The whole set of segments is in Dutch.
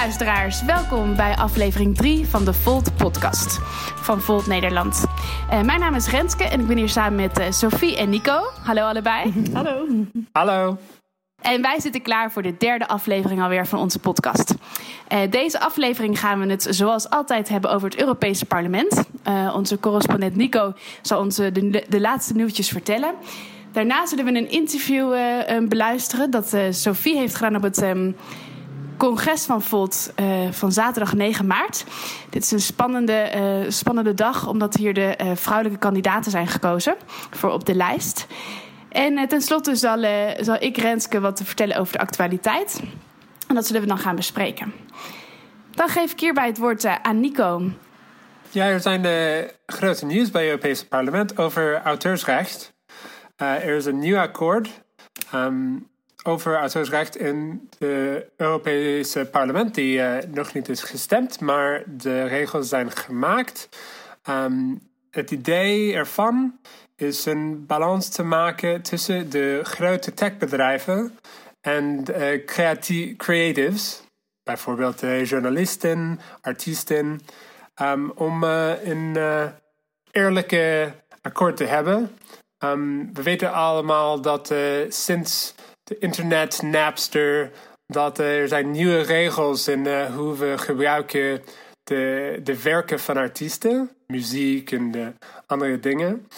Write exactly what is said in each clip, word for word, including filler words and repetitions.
luisteraars, welkom bij aflevering drie van de Volt Podcast van Volt Nederland. Uh, mijn naam is Renske en ik ben hier samen met uh, Sophie en Nico. Hallo allebei. Hallo. Hallo. En wij zitten klaar voor de derde aflevering alweer van onze podcast. Uh, deze aflevering gaan we het zoals altijd hebben over het Europese Parlement. Uh, onze correspondent Nico zal ons de, de laatste nieuwtjes vertellen. Daarna zullen we een interview uh, um, beluisteren dat uh, Sophie heeft gedaan op het um, congres van Volt uh, van zaterdag negen maart. Dit is een spannende, uh, spannende dag omdat hier de uh, vrouwelijke kandidaten zijn gekozen voor op de lijst. En uh, tenslotte zal, uh, zal ik Renske wat vertellen over de actualiteit. En dat zullen we dan gaan bespreken. Dan geef ik hierbij het woord uh, aan Nico. Ja, er zijn uh, grote nieuws bij het Europese Parlement over auteursrecht. Uh, er is een nieuw akkoord um, over auteursrecht in het Europese parlement, die uh, nog niet is gestemd, maar de regels zijn gemaakt. Um, het idee ervan is een balans te maken tussen de grote techbedrijven en uh, creati- creatives, bijvoorbeeld uh, journalisten, artiesten, um, om uh, een uh, eerlijke akkoord te hebben. Um, we weten allemaal dat uh, sinds de internet, Napster, dat uh, er zijn nieuwe regels in uh, hoe we gebruiken de, de werken van artiesten, muziek en de andere dingen.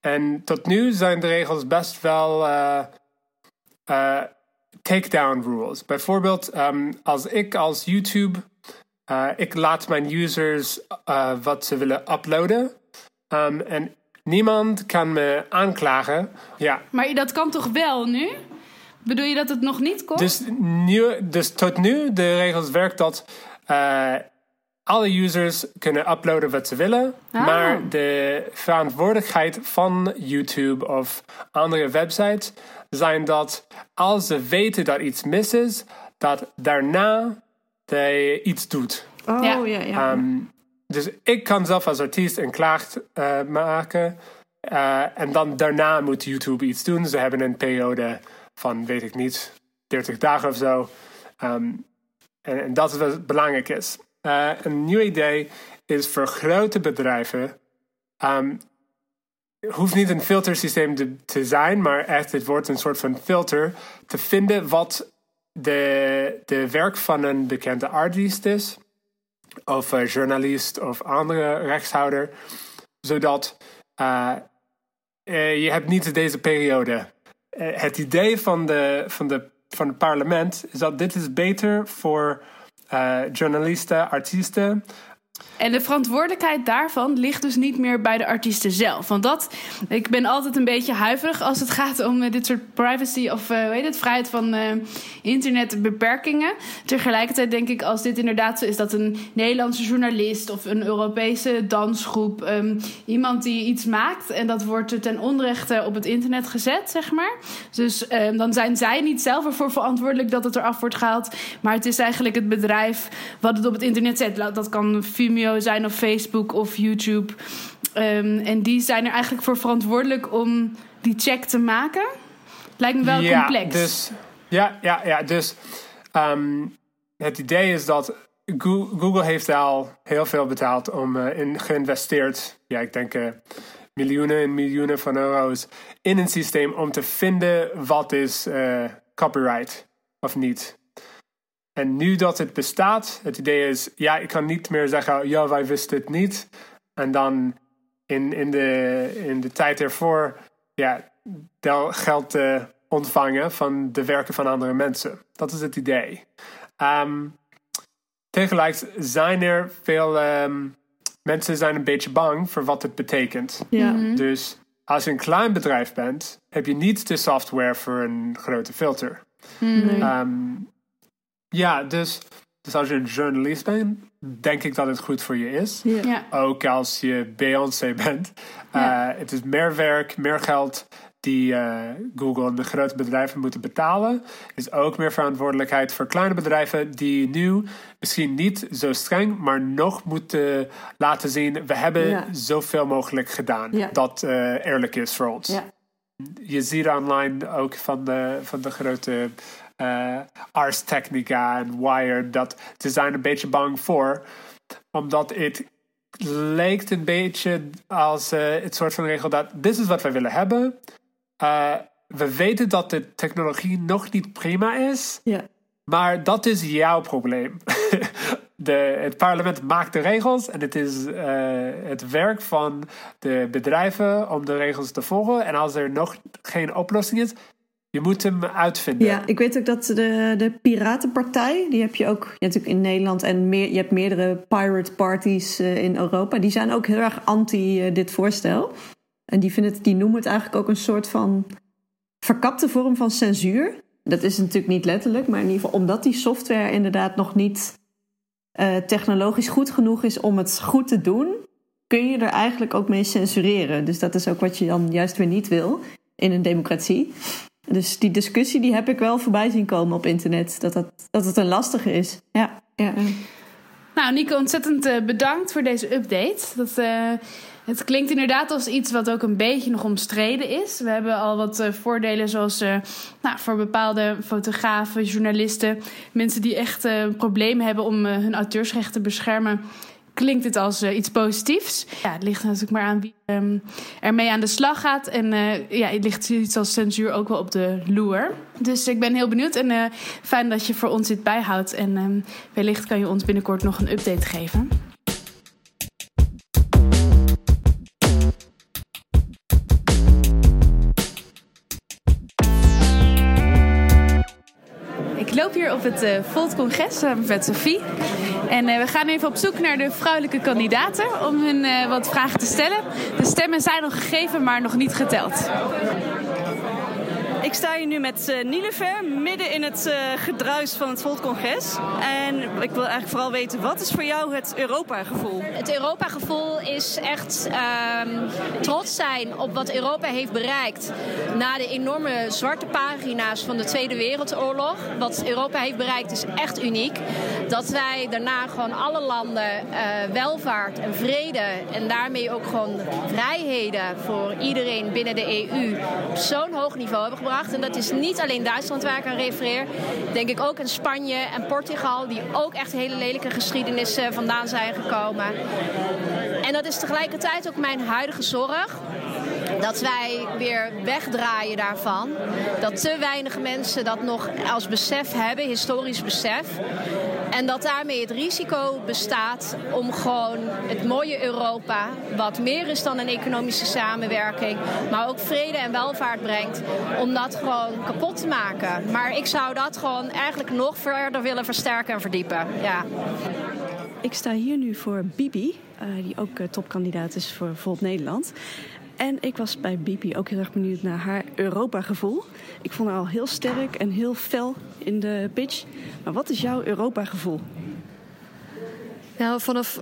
En tot nu zijn de regels best wel uh, uh, takedown rules. Bijvoorbeeld um, als ik als YouTube, uh, ik laat mijn users uh, wat ze willen uploaden um, en niemand kan me aanklagen. Ja. Maar dat kan toch wel nu? Bedoel je dat het nog niet komt? Dus, nu, dus tot nu, de regels werkt dat uh, alle users kunnen uploaden wat ze willen. Ah. Maar de verantwoordelijkheid van YouTube of andere websites zijn dat als ze weten dat iets mis is, dat daarna de iets doet. Oh, ja, ja. ja. Um, Dus ik kan zelf als artiest een klaag uh, maken. Uh, en dan daarna moet YouTube iets doen. Ze hebben een periode van, weet ik niet, dertig dagen of zo. Um, en, en dat is wat belangrijk is. Uh, een nieuw idee is voor grote bedrijven. Um, het hoeft niet een filtersysteem te, te zijn. Maar echt, het wordt een soort van filter. Te vinden wat de, de werk van een bekende artiest is. Of uh, journalist of andere rechtshouder. Zodat uh, uh, je hebt niet deze periode. Uh, het idee van, de, van, de, van het parlement is dat dit is beter voor uh, journalisten, artiesten. En de verantwoordelijkheid daarvan ligt dus niet meer bij de artiesten zelf. Want dat, ik ben altijd een beetje huiverig als het gaat om uh, dit soort privacy of uh, hoe heet het, vrijheid van uh, internetbeperkingen. Tegelijkertijd denk ik, als dit inderdaad zo is dat een Nederlandse journalist of een Europese dansgroep, um, iemand die iets maakt en dat wordt ten onrechte op het internet gezet, zeg maar. Dus um, dan zijn zij niet zelf ervoor verantwoordelijk dat het eraf wordt gehaald. Maar het is eigenlijk het bedrijf wat het op het internet zet. Dat kan Vimeo zijn of Facebook of YouTube. Um, en die zijn er eigenlijk voor verantwoordelijk om die check te maken. Lijkt me wel ja, complex. Dus, ja, ja, ja. Dus um, het idee is dat Google heeft al heel veel betaald om uh, in geïnvesteerd. Ja, ik denk uh, miljoenen en miljoenen van euro's in een systeem om te vinden wat is uh, copyright of niet. En nu dat het bestaat, het idee is, ja, ik kan niet meer zeggen, ja, wij wisten het niet. En dan in, in, de, in de tijd ervoor, ja, geld te ontvangen van de werken van andere mensen. Dat is het idee. Um, tegelijk zijn er veel um, mensen zijn een beetje bang voor wat het betekent. Ja. Dus als je een klein bedrijf bent, heb je niet de software voor een grote filter. Nee. Um, Ja, dus, dus als je een journalist bent, denk ik dat het goed voor je is. Yeah. Ja. Ook als je Beyoncé bent. Ja. Uh, het is meer werk, meer geld die uh, Google en de grote bedrijven moeten betalen. Er is ook meer verantwoordelijkheid voor kleine bedrijven die nu misschien niet zo streng, maar nog moeten laten zien, we hebben ja. zoveel mogelijk gedaan ja. dat uh, eerlijk is voor ons. Ja. Je ziet online ook van de, van de grote uh, Ars Technica en Wired, dat ze zijn een beetje bang voor. Omdat het leek een beetje als uh, het soort van regel dat dit is wat wij willen hebben. Uh, we weten dat de technologie nog niet prima is, yeah. maar dat is jouw probleem. De, het parlement maakt de regels en het is uh, het werk van de bedrijven om de regels te volgen. En als er nog geen oplossing is, je moet hem uitvinden. Ja, ik weet ook dat de, de Piratenpartij, die heb je ook je hebt natuurlijk in Nederland en meer, je hebt meerdere pirate parties uh, in Europa. Die zijn ook heel erg anti uh, dit voorstel. En die, vinden het, die noemen het eigenlijk ook een soort van verkapte vorm van censuur. Dat is natuurlijk niet letterlijk, maar in ieder geval omdat die software inderdaad nog niet Uh, technologisch goed genoeg is om het goed te doen, kun je er eigenlijk ook mee censureren. Dus dat is ook wat je dan juist weer niet wil in een democratie. Dus die discussie die heb ik wel voorbij zien komen op internet. Dat, dat, dat het een lastige is. Ja, ja. Nou, Nico, ontzettend uh, bedankt voor deze update. Dat, uh, het klinkt inderdaad als iets wat ook een beetje nog omstreden is. We hebben al wat uh, voordelen zoals uh, nou, voor bepaalde fotografen, journalisten, mensen die echt uh, problemen hebben om uh, hun auteursrecht te beschermen, klinkt dit als uh, iets positiefs. Ja, het ligt natuurlijk maar aan wie um, ermee aan de slag gaat. En uh, ja, het ligt iets als censuur ook wel op de loer. Dus ik ben heel benieuwd en uh, fijn dat je voor ons dit bijhoudt. En um, wellicht kan je ons binnenkort nog een update geven. Ik loop hier op het uh, Volt Congres samen met Sophie. En uh, we gaan even op zoek naar de vrouwelijke kandidaten om hun uh, wat vragen te stellen. De stemmen zijn nog gegeven, maar nog niet geteld. Ik sta hier nu met uh, Nielever, midden in het uh, gedruis van het Volt Congres. En ik wil eigenlijk vooral weten, wat is voor jou het Europa-gevoel? Het Europa-gevoel is echt um, trots zijn op wat Europa heeft bereikt. Na de enorme zwarte pagina's van de Tweede Wereldoorlog, wat Europa heeft bereikt is echt uniek. Dat wij daarna gewoon alle landen uh, welvaart en vrede en daarmee ook gewoon vrijheden voor iedereen binnen de E U op zo'n hoog niveau hebben gebracht. En dat is niet alleen Duitsland waar ik aan refereer. Denk ik ook aan Spanje en Portugal, die ook echt hele lelijke geschiedenissen vandaan zijn gekomen. En dat is tegelijkertijd ook mijn huidige zorg. Dat wij weer wegdraaien daarvan. Dat te weinig mensen dat nog als besef hebben, historisch besef. En dat daarmee het risico bestaat om gewoon het mooie Europa, wat meer is dan een economische samenwerking, maar ook vrede en welvaart brengt, om dat gewoon kapot te maken. Maar ik zou dat gewoon eigenlijk nog verder willen versterken en verdiepen. Ja. Ik sta hier nu voor Bibi, die ook topkandidaat is voor Volt Nederland. En ik was bij Bibi ook heel erg benieuwd naar haar Europa-gevoel. Ik vond haar al heel sterk en heel fel in de pitch. Maar wat is jouw Europa-gevoel? Nou, vanaf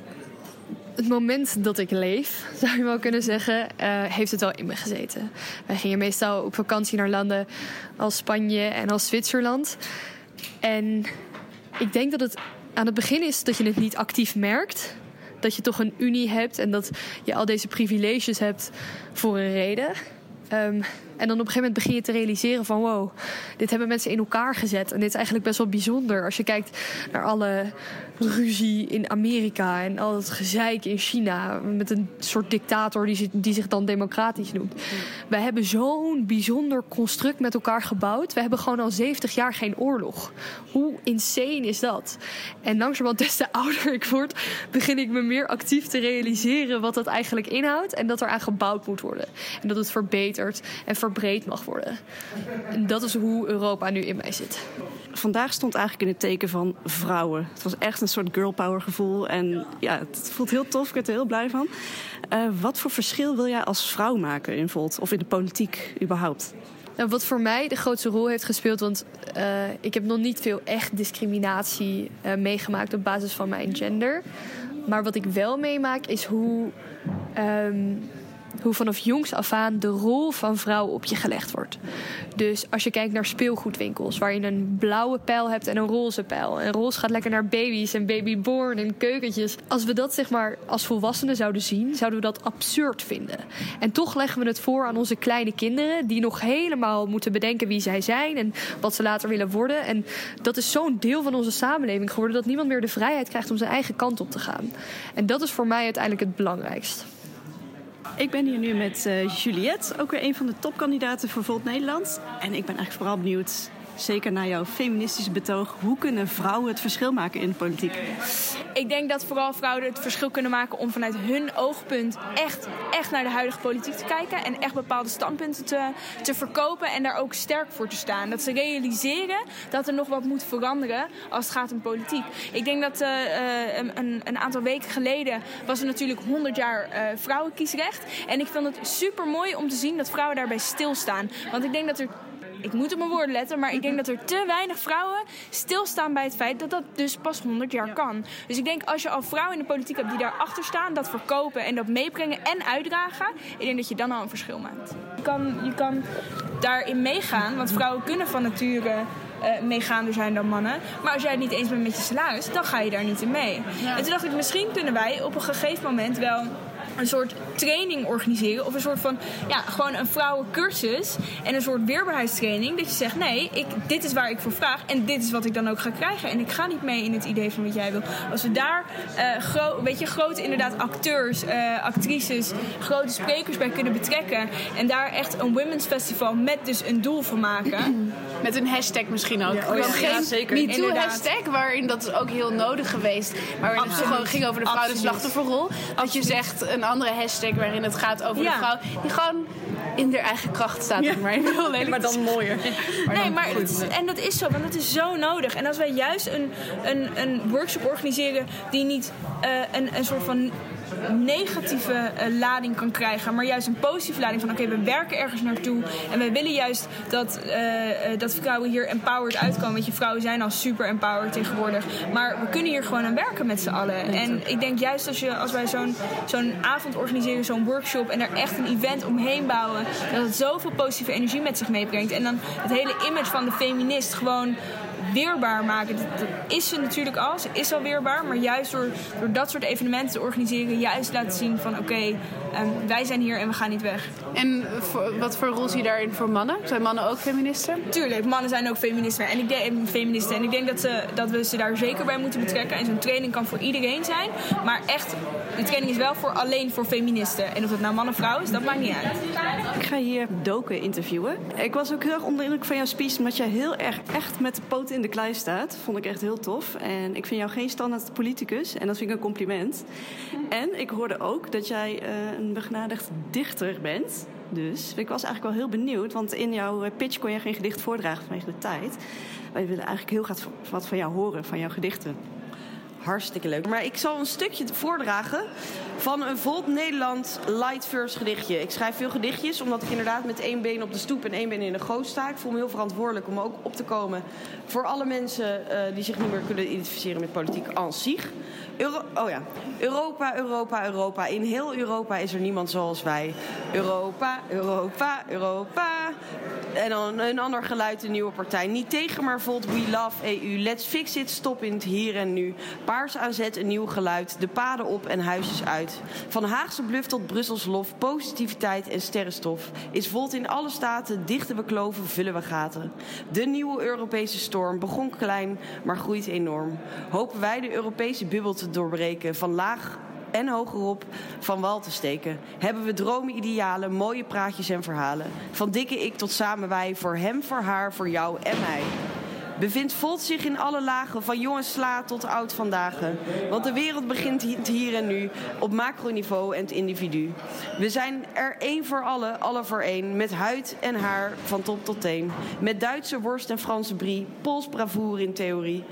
het moment dat ik leef, zou je wel kunnen zeggen, uh, heeft het al in me gezeten. Wij gingen meestal op vakantie naar landen als Spanje en als Zwitserland. En ik denk dat het aan het begin is dat je het niet actief merkt, dat je toch een unie hebt en dat je al deze privileges hebt voor een reden. Um, en dan op een gegeven moment begin je te realiseren van wow, dit hebben mensen in elkaar gezet. En dit is eigenlijk best wel bijzonder als je kijkt naar alle ruzie in Amerika en al het gezeik in China met een soort dictator die, die zich dan democratisch noemt. Mm. Wij hebben zo'n bijzonder construct met elkaar gebouwd. We hebben gewoon al zeventig jaar geen oorlog. Hoe insane is dat? En langzamerhand, des te ouder ik word, begin ik me meer actief te realiseren wat dat eigenlijk inhoudt en dat er aan gebouwd moet worden. En dat het verbetert en verbreed mag worden. En dat is hoe Europa nu in mij zit. Vandaag stond eigenlijk in het teken van vrouwen. Het was echt een soort girl power gevoel. En ja, het voelt heel tof. Ik ben er heel blij van. Uh, wat voor verschil wil jij als vrouw maken in Volt? Of in de politiek überhaupt? Nou, wat voor mij de grootste rol heeft gespeeld, want uh, ik heb nog niet veel echt discriminatie uh, meegemaakt op basis van mijn gender. Maar wat ik wel meemaak is hoe Um, hoe vanaf jongs af aan de rol van vrouwen op je gelegd wordt. Dus als je kijkt naar speelgoedwinkels, waar je een blauwe pijl hebt en een roze pijl. En roze gaat lekker naar baby's en babyborn en keukentjes. Als we dat zeg maar als volwassenen zouden zien, zouden we dat absurd vinden. En toch leggen we het voor aan onze kleine kinderen, die nog helemaal moeten bedenken wie zij zijn en wat ze later willen worden. En dat is zo'n deel van onze samenleving geworden, dat niemand meer de vrijheid krijgt om zijn eigen kant op te gaan. En dat is voor mij uiteindelijk het belangrijkst. Ik ben hier nu met uh, Juliette, ook weer een van de topkandidaten voor Volt Nederland. En ik ben eigenlijk vooral benieuwd, zeker naar jouw feministische betoog, hoe kunnen vrouwen het verschil maken in de politiek? Ik denk dat vooral vrouwen het verschil kunnen maken om vanuit hun oogpunt echt, echt naar de huidige politiek te kijken. En echt bepaalde standpunten te, te verkopen en daar ook sterk voor te staan. Dat ze realiseren dat er nog wat moet veranderen als het gaat om politiek. Ik denk dat uh, een, een aantal weken geleden was er natuurlijk honderd jaar uh, vrouwenkiesrecht. En ik vond het super mooi om te zien dat vrouwen daarbij stilstaan. Want ik denk dat er... Ik moet op mijn woorden letten, maar ik denk dat er te weinig vrouwen stilstaan bij het feit dat dat dus pas honderd jaar kan. Dus ik denk als je al vrouwen in de politiek hebt die daarachter staan, dat verkopen en dat meebrengen en uitdragen, ik denk dat je dan al een verschil maakt. Je kan, je kan daarin meegaan, want vrouwen kunnen van nature uh, meegaander zijn dan mannen. Maar als jij het niet eens bent met je salaris, dan ga je daar niet in mee. Ja. En toen dacht ik, misschien kunnen wij op een gegeven moment wel een soort training organiseren. Of een soort van, ja, gewoon een vrouwencursus. En een soort weerbaarheidstraining. Dat je zegt, nee, ik, dit is waar ik voor vraag. En dit is wat ik dan ook ga krijgen. En ik ga niet mee in het idee van wat jij wil. Als we daar, uh, gro- weet je, grote inderdaad acteurs, uh, actrices, grote sprekers bij kunnen betrekken. En daar echt een women's festival met dus een doel van maken. Met een hashtag misschien ook. Ja, oh ja. Geen zeker. MeToo-hashtag, waarin dat is ook heel nodig geweest. Maar waarin het gewoon ging over de vrouwen-slachtofferrol. Dat je zegt... Een andere hashtag waarin het gaat over ja. de vrouw die gewoon in haar eigen kracht staat. Ja. Maar, heel maar dan mooier. Maar nee, dan maar het is, en dat is zo, want dat is zo nodig. En als wij juist een, een, een workshop organiseren die niet uh, een, een soort van negatieve uh, lading kan krijgen, maar juist een positieve lading van oké, okay, we werken ergens naartoe en we willen juist dat, uh, dat vrouwen hier empowered uitkomen. Want je vrouwen zijn al super empowered tegenwoordig, maar we kunnen hier gewoon aan werken met z'n allen. En ik denk juist als, je, als wij zo'n, zo'n avond organiseren, zo'n workshop en daar echt een event omheen bouwen, dat het zoveel positieve energie met zich meebrengt. En dan het hele image van de feminist gewoon weerbaar maken. Dat is ze natuurlijk al. Ze is al weerbaar. Maar juist door, door dat soort evenementen te organiseren, juist laten zien van oké, okay, um, wij zijn hier en we gaan niet weg. En voor, wat voor rol zie je daarin voor mannen? Zijn mannen ook feministen? Tuurlijk, mannen zijn ook feministen. En ik, de, feministen. En ik denk dat, ze, dat we ze daar zeker bij moeten betrekken. En zo'n training kan voor iedereen zijn. Maar echt, de training is wel voor alleen voor feministen. En of dat nou man of vrouw is, dat maakt niet uit. Ik ga hier Doken interviewen. Ik was ook heel erg onder de indruk van jouw speech, omdat jij heel erg echt met de poot in de klei staat. Vond ik echt heel tof. En ik vind jou geen standaard politicus. En dat vind ik een compliment. En ik hoorde ook dat jij uh, een begnadigd dichter bent. Dus ik was eigenlijk wel heel benieuwd. Want in jouw pitch kon je geen gedicht voordragen vanwege de tijd. Wij willen eigenlijk heel graag wat van jou horen. Van jouw gedichten. Hartstikke leuk. Maar ik zal een stukje voordragen van een Volt Nederland light verse gedichtje. Ik schrijf veel gedichtjes, omdat ik inderdaad met één been op de stoep en één been in de goot sta. Ik voel me heel verantwoordelijk om ook op te komen voor alle mensen uh, die zich niet meer kunnen identificeren met politiek en zich. Euro- oh ja. Europa, Europa, Europa. In heel Europa is er niemand zoals wij. Europa, Europa, Europa. En dan een ander geluid, een nieuwe partij. Niet tegen, maar Volt, we love E U. Let's fix it, stop in het hier en nu. Paars aan zet, een nieuw geluid. De paden op en huisjes uit. Van Haagse bluf tot Brussels lof. Positiviteit en sterrenstof. Is Volt in alle staten. Dichten we kloven, vullen we gaten. De nieuwe Europese storm. Begon klein, maar groeit enorm. Hopen wij de Europese bubbel te doorbreken. Van laag en hogerop van wal te steken. Hebben we dromen, idealen, mooie praatjes en verhalen. Van dikke ik tot samen wij. Voor hem, voor haar, voor jou en mij. Bevindt Volt zich in alle lagen, van jong en sla tot oud vandaag. Want de wereld begint hier en nu, op macroniveau en het individu. We zijn er één voor allen, alle voor één. Met huid en haar, van top tot teen. Met Duitse worst en Franse brie, Pools bravoure in theorie.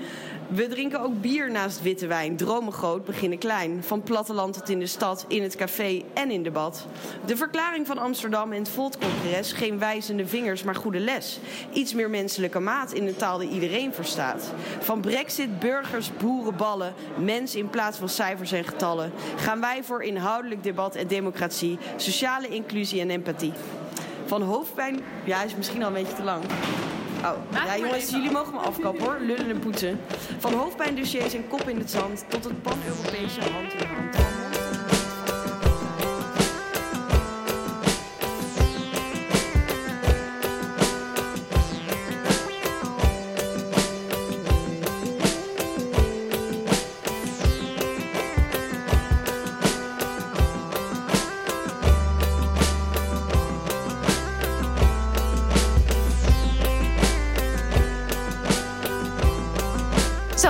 We drinken ook bier naast witte wijn. Dromen groot, beginnen klein. Van platteland tot in de stad, in het café en in de bad. De verklaring van Amsterdam en het Volt Congres. Geen wijzende vingers, maar goede les. Iets meer menselijke maat in de taal die iedereen verstaat. Van Brexit, burgers, boerenballen, mens in plaats van cijfers en getallen, gaan wij voor inhoudelijk debat en democratie, sociale inclusie en empathie. Van hoofdpijn... Ja, hij is misschien al een beetje te lang. Oh, ja jongens, jullie mogen me afkappen hoor. Lullen en poetsen. Van hoofdpijndossiers en kop in het zand tot het pan-Europese hand in hand.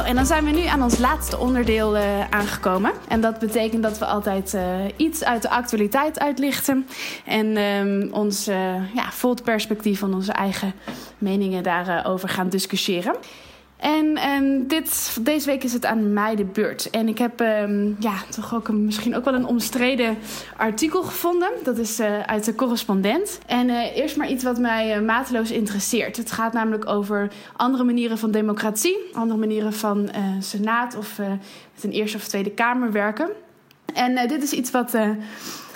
En dan zijn we nu aan ons laatste onderdeel uh, aangekomen. En dat betekent dat we altijd uh, iets uit de actualiteit uitlichten. En um, ons uh, ja, Volt perspectief van onze eigen meningen daarover gaan discussiëren. En um, dit, deze week is het aan mij de beurt. En ik heb um, ja, toch ook een, misschien ook wel een omstreden artikel gevonden. Dat is uh, uit de Correspondent. En uh, eerst maar iets wat mij uh, mateloos interesseert. Het gaat namelijk over andere manieren van democratie. Andere manieren van uh, senaat of uh, met een Eerste of Tweede Kamer werken. En uh, dit is iets wat... Uh,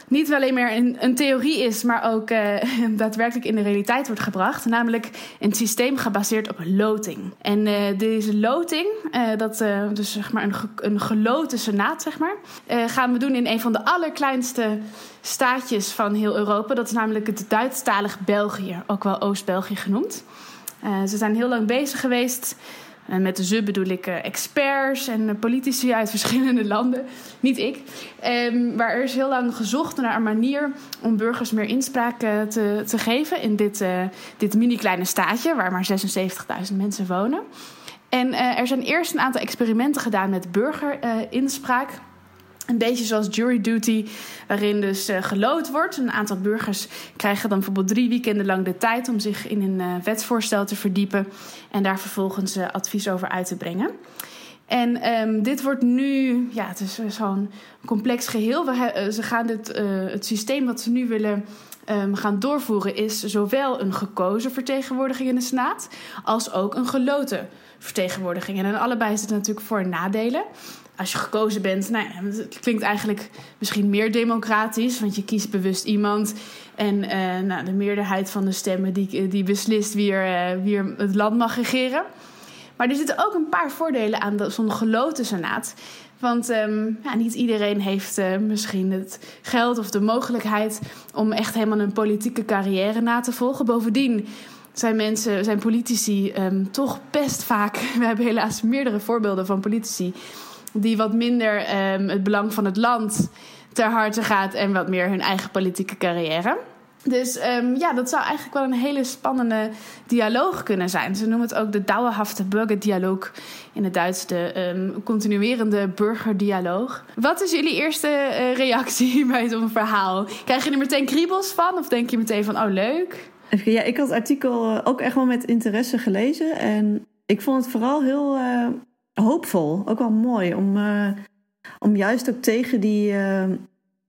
niet alleen meer een, een theorie is, maar ook uh, daadwerkelijk in de realiteit wordt gebracht. Namelijk een systeem gebaseerd op loting. En uh, deze loting, uh, dat, uh, dus zeg maar een, ge- een geloten senaat, zeg maar, uh, gaan we doen in een van de allerkleinste staatjes van heel Europa. Dat is namelijk het Duits-talig België, ook wel Oost-België genoemd. Uh, ze zijn heel lang bezig geweest. En met ze bedoel ik uh, experts en uh, politici uit verschillende landen. Niet ik. Um, maar er is heel lang gezocht naar een manier om burgers meer inspraak uh, te, te geven in dit, uh, dit mini-kleine staatje waar maar zesenzeventigduizend mensen wonen. En uh, er zijn eerst een aantal experimenten gedaan met burgerinspraak. Uh, Een beetje zoals jury duty, waarin dus uh, geloot wordt. Een aantal burgers krijgen dan bijvoorbeeld drie weekenden lang de tijd om zich in een uh, wetsvoorstel te verdiepen en daar vervolgens uh, advies over uit te brengen. En um, dit wordt nu, ja, het is zo'n complex geheel. We, uh, ze gaan dit, uh, het systeem wat ze nu willen um, gaan doorvoeren is zowel een gekozen vertegenwoordiging in de Senaat als ook een geloten vertegenwoordiging. En aan allebei zitten natuurlijk voor- en nadelen. Als je gekozen bent, nou ja, het klinkt eigenlijk misschien meer democratisch, want je kiest bewust iemand. En uh, nou, de meerderheid van de stemmen die, die beslist wie er, uh, wie er het land mag regeren. Maar er zitten ook een paar voordelen aan de, zo'n geloten senaat. Want um, ja, niet iedereen heeft uh, misschien het geld of de mogelijkheid om echt helemaal een politieke carrière na te volgen. Bovendien zijn mensen, zijn politici um, toch best vaak, we hebben helaas meerdere voorbeelden van politici die wat minder um, het belang van het land ter harte gaat en wat meer hun eigen politieke carrière. Dus um, ja, dat zou eigenlijk wel een hele spannende dialoog kunnen zijn. Ze noemen het ook de dauerhafte burgerdialoog, in het Duits de um, continuerende burgerdialoog. Wat is jullie eerste uh, reactie bij zo'n verhaal? Krijg je er meteen kriebels van of denk je meteen van, oh leuk? Ja, ik had het artikel ook echt wel met interesse gelezen en ik vond het vooral heel... Uh... hoopvol, ook wel mooi om, uh, om juist ook tegen die, uh,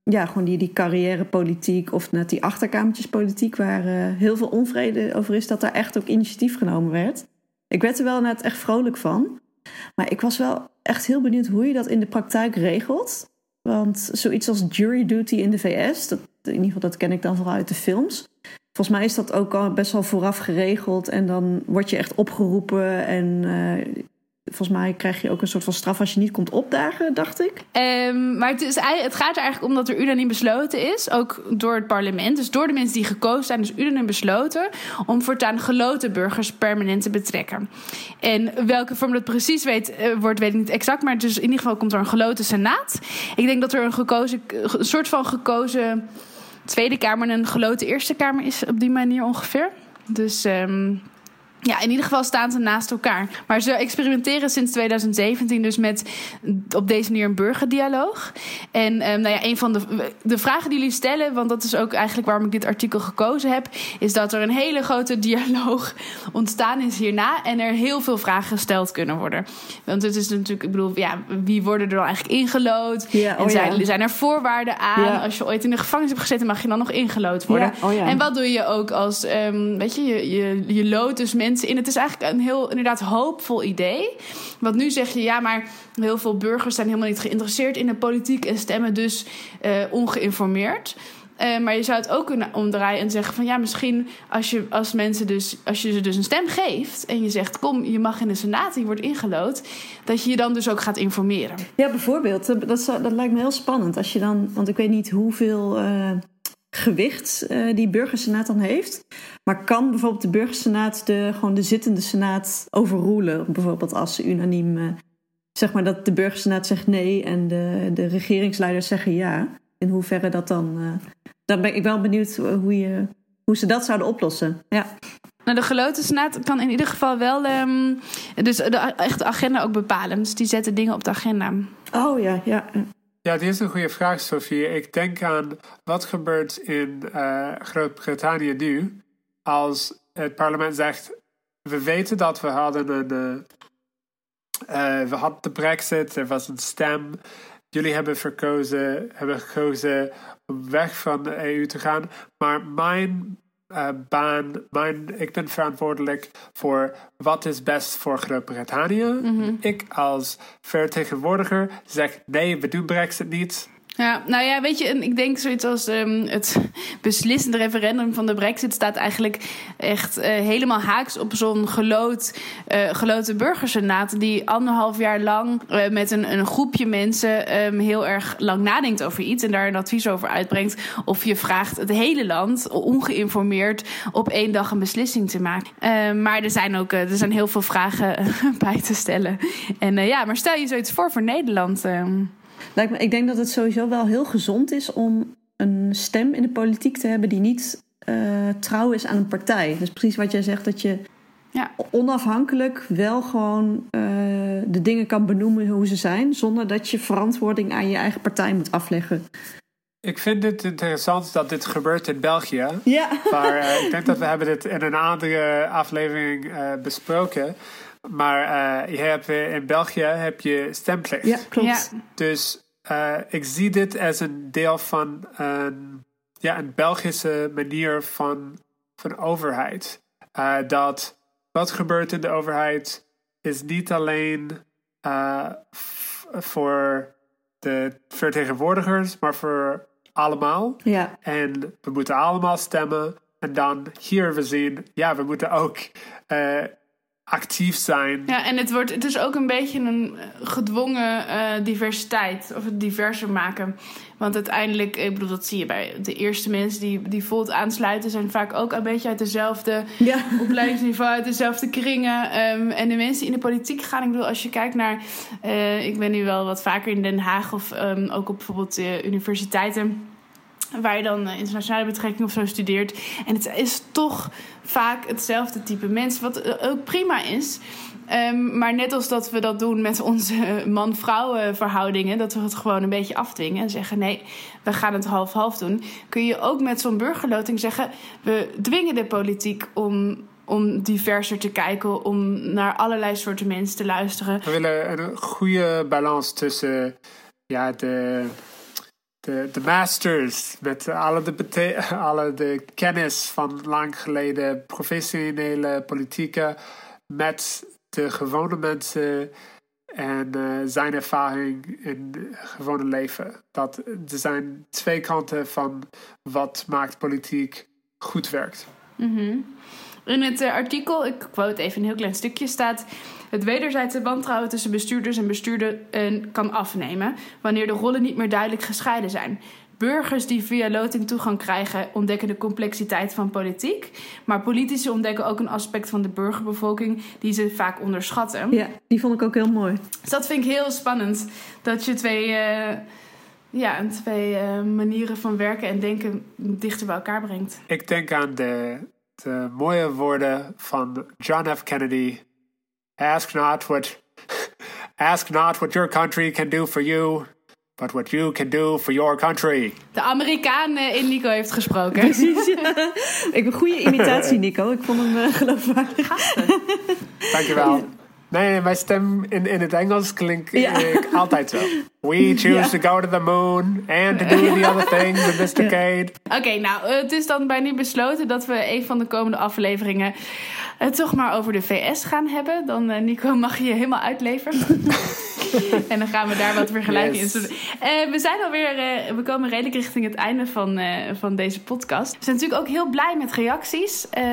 ja, gewoon die, die carrièrepolitiek of net die achterkamertjespolitiek waar uh, heel veel onvrede over is, dat daar echt ook initiatief genomen werd. Ik werd er wel net echt vrolijk van, maar ik was wel echt heel benieuwd hoe je dat in de praktijk regelt. Want zoiets als jury duty in de V S, dat, in ieder geval dat ken ik dan vooral uit de films. Volgens mij is dat ook al best wel vooraf geregeld en dan word je echt opgeroepen en... Uh, Volgens mij krijg je ook een soort van straf als je niet komt opdagen, dacht ik. Um, maar het, is, het gaat er eigenlijk om dat er unaniem besloten is, ook door het parlement. Dus door de mensen die gekozen zijn, dus unaniem besloten om voortaan geloten burgers permanent te betrekken. En welke vorm dat precies weet, wordt, weet ik niet exact, maar dus in ieder geval komt er een geloten senaat. Ik denk dat er een, gekozen, een soort van gekozen Tweede Kamer en een geloten Eerste Kamer is op die manier ongeveer. Dus... Um, Ja, in ieder geval staan ze naast elkaar. Maar ze experimenteren sinds tweeduizend zeventien dus met op deze manier een burgerdialoog. En um, nou ja, een van de, de vragen die jullie stellen, want dat is ook eigenlijk waarom ik dit artikel gekozen heb, is dat er een hele grote dialoog ontstaan is hierna en er heel veel vragen gesteld kunnen worden. Want het is natuurlijk, ik bedoel, ja, wie worden er dan eigenlijk ingelood? Ja, oh en zijn, ja. zijn er voorwaarden aan? Ja. Als je ooit in de gevangenis hebt gezeten, mag je dan nog ingelood worden? Ja, oh ja. En wat doe je ook als, um, weet je, je, je, je loot dus mensen mensen in. Het is eigenlijk een heel inderdaad hoopvol idee. Want nu zeg je, ja, maar heel veel burgers zijn helemaal niet geïnteresseerd in de politiek en stemmen dus uh, ongeïnformeerd. Uh, maar je zou het ook kunnen omdraaien en zeggen van ja, misschien als je, als mensen dus, als je ze dus een stem geeft en je zegt kom, je mag in de Senaat, je wordt ingelood, dat je je dan dus ook gaat informeren. Ja, bijvoorbeeld. Dat, zou, dat lijkt me heel spannend. Als je dan, want ik weet niet hoeveel uh, gewicht uh, die burgersenaat dan heeft. Maar kan bijvoorbeeld de burgersenaat de, gewoon de zittende senaat overroelen? Bijvoorbeeld als ze unaniem, uh, zeg maar dat de burgersenaat zegt nee en de, de regeringsleiders zeggen ja. In hoeverre dat dan... Uh, dan ben ik wel benieuwd hoe, je, hoe ze dat zouden oplossen. Ja. Nou, de geloten senaat kan in ieder geval wel um, dus de, echt de agenda ook bepalen. Dus die zetten dingen op de agenda. Oh ja, ja. Ja, die is een goede vraag, Sophie. Ik denk aan wat gebeurt in uh, Groot-Brittannië nu als het parlement zegt we weten dat we hadden een... Uh, uh, we hadden de Brexit, er was een stem... Jullie hebben verkozen, hebben gekozen om weg van de E U te gaan. Maar mijn uh, baan, mijn, ik ben verantwoordelijk voor wat is best voor Groot-Brittannië. Mm-hmm. Ik als vertegenwoordiger zeg nee, we doen Brexit niet. Ja, nou ja, weet je, ik denk zoiets als um, het beslissende referendum van de Brexit staat eigenlijk echt uh, helemaal haaks op zo'n geloot, uh, geloten burgersenaat die anderhalf jaar lang uh, met een, een groepje mensen um, heel erg lang nadenkt over iets en daar een advies over uitbrengt. Of je vraagt het hele land ongeïnformeerd op één dag een beslissing te maken. Uh, maar er zijn ook uh, er zijn heel veel vragen bij te stellen. En uh, ja, maar stel je zoiets voor voor Nederland... Uh, Lijkt me, ik denk dat het sowieso wel heel gezond is om een stem in de politiek te hebben die niet uh, trouw is aan een partij. Dus precies wat jij zegt, dat je ja. onafhankelijk wel gewoon uh, de dingen kan benoemen hoe ze zijn, zonder dat je verantwoording aan je eigen partij moet afleggen. Ik vind het interessant dat dit gebeurt in België. Ja. Maar uh, ik denk dat we hebben dit in een andere aflevering uh, besproken. Maar uh, je hebt, in België heb je stemplicht. Ja, klopt. Ja. Dus uh, ik zie dit als een deel van een, ja, een Belgische manier van, van overheid. Uh, dat wat gebeurt in de overheid is niet alleen uh, f- voor de vertegenwoordigers, maar voor allemaal. Ja. En we moeten allemaal stemmen. En dan hier we zien, ja, we moeten ook... Uh, actief zijn. Ja, en het wordt, het is ook een beetje een gedwongen uh, diversiteit. Of het diverser maken. Want uiteindelijk, ik bedoel, dat zie je bij de eerste mensen die, die Volt aansluiten... zijn vaak ook een beetje uit dezelfde ja. opleidingsniveau, uit dezelfde kringen. Um, en de mensen die in de politiek gaan, ik bedoel, als je kijkt naar... Uh, ik ben nu wel wat vaker in Den Haag of um, ook op bijvoorbeeld uh, universiteiten... waar je dan internationale betrekkingen of zo studeert. En het is toch vaak hetzelfde type mensen, wat ook prima is. Um, maar net als dat we dat doen met onze man-vrouw verhoudingen... dat we het gewoon een beetje afdwingen en zeggen... nee, we gaan het half-half doen. Kun je ook met zo'n burgerloting zeggen... we dwingen de politiek om, om diverser te kijken... om naar allerlei soorten mensen te luisteren. We willen een goede balans tussen ja, de... De, de masters, met alle de, bete- alle de kennis van lang geleden, professionele politieke, met de gewone mensen en uh, zijn ervaring in het gewone leven. Dat, er zijn twee kanten van wat maakt politiek goed werkt. Mm-hmm. In het uh, artikel, ik quote even een heel klein stukje, staat... het wederzijdse wantrouwen tussen bestuurders en bestuurder uh, kan afnemen... wanneer de rollen niet meer duidelijk gescheiden zijn. Burgers die via loting toegang krijgen ontdekken de complexiteit van politiek... maar politici ontdekken ook een aspect van de burgerbevolking die ze vaak onderschatten. Ja, die vond ik ook heel mooi. Dus dat vind ik heel spannend, dat je twee, uh, ja, twee uh, manieren van werken en denken dichter bij elkaar brengt. Ik denk aan de... de mooie woorden van John F. Kennedy. Ask not what, ask not what your country can do for you, but what you can do for your country. De Amerikaan in Nico heeft gesproken. Precies, ja. Ik ben goede imitatie, Nico. Ik vond hem uh, geloofwaardig. Dankjewel. Nee, mijn stem in, in het Engels klinkt ja. ik, altijd zo. We choose ja. to go to the moon and to do the other things in this decade. Oké, okay, nou, het is dan bij nu besloten dat we een van de komende afleveringen het toch maar over de V S gaan hebben. Dan, uh, Nico, mag je je helemaal uitleveren. En dan gaan we daar wat vergelijking yes. in doen. Uh, we zijn alweer, uh, we komen redelijk richting het einde van, uh, van deze podcast. We zijn natuurlijk ook heel blij met reacties. Uh,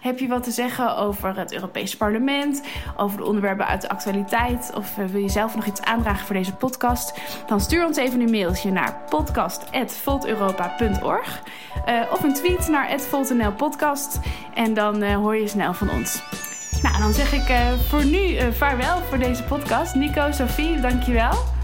heb je wat te zeggen over het Europese Parlement, over de onderwerpen uit de actualiteit, of uh, wil je zelf nog iets aandragen voor deze podcast? Dan stuur ons even een mailtje naar podcast at volt europa dot org uh, of een tweet naar at volt n l podcast en dan uh, hoor je snel van ons. Nou, dan zeg ik uh, voor nu uh, vaarwel voor deze podcast. Nico, Sophie, dankjewel.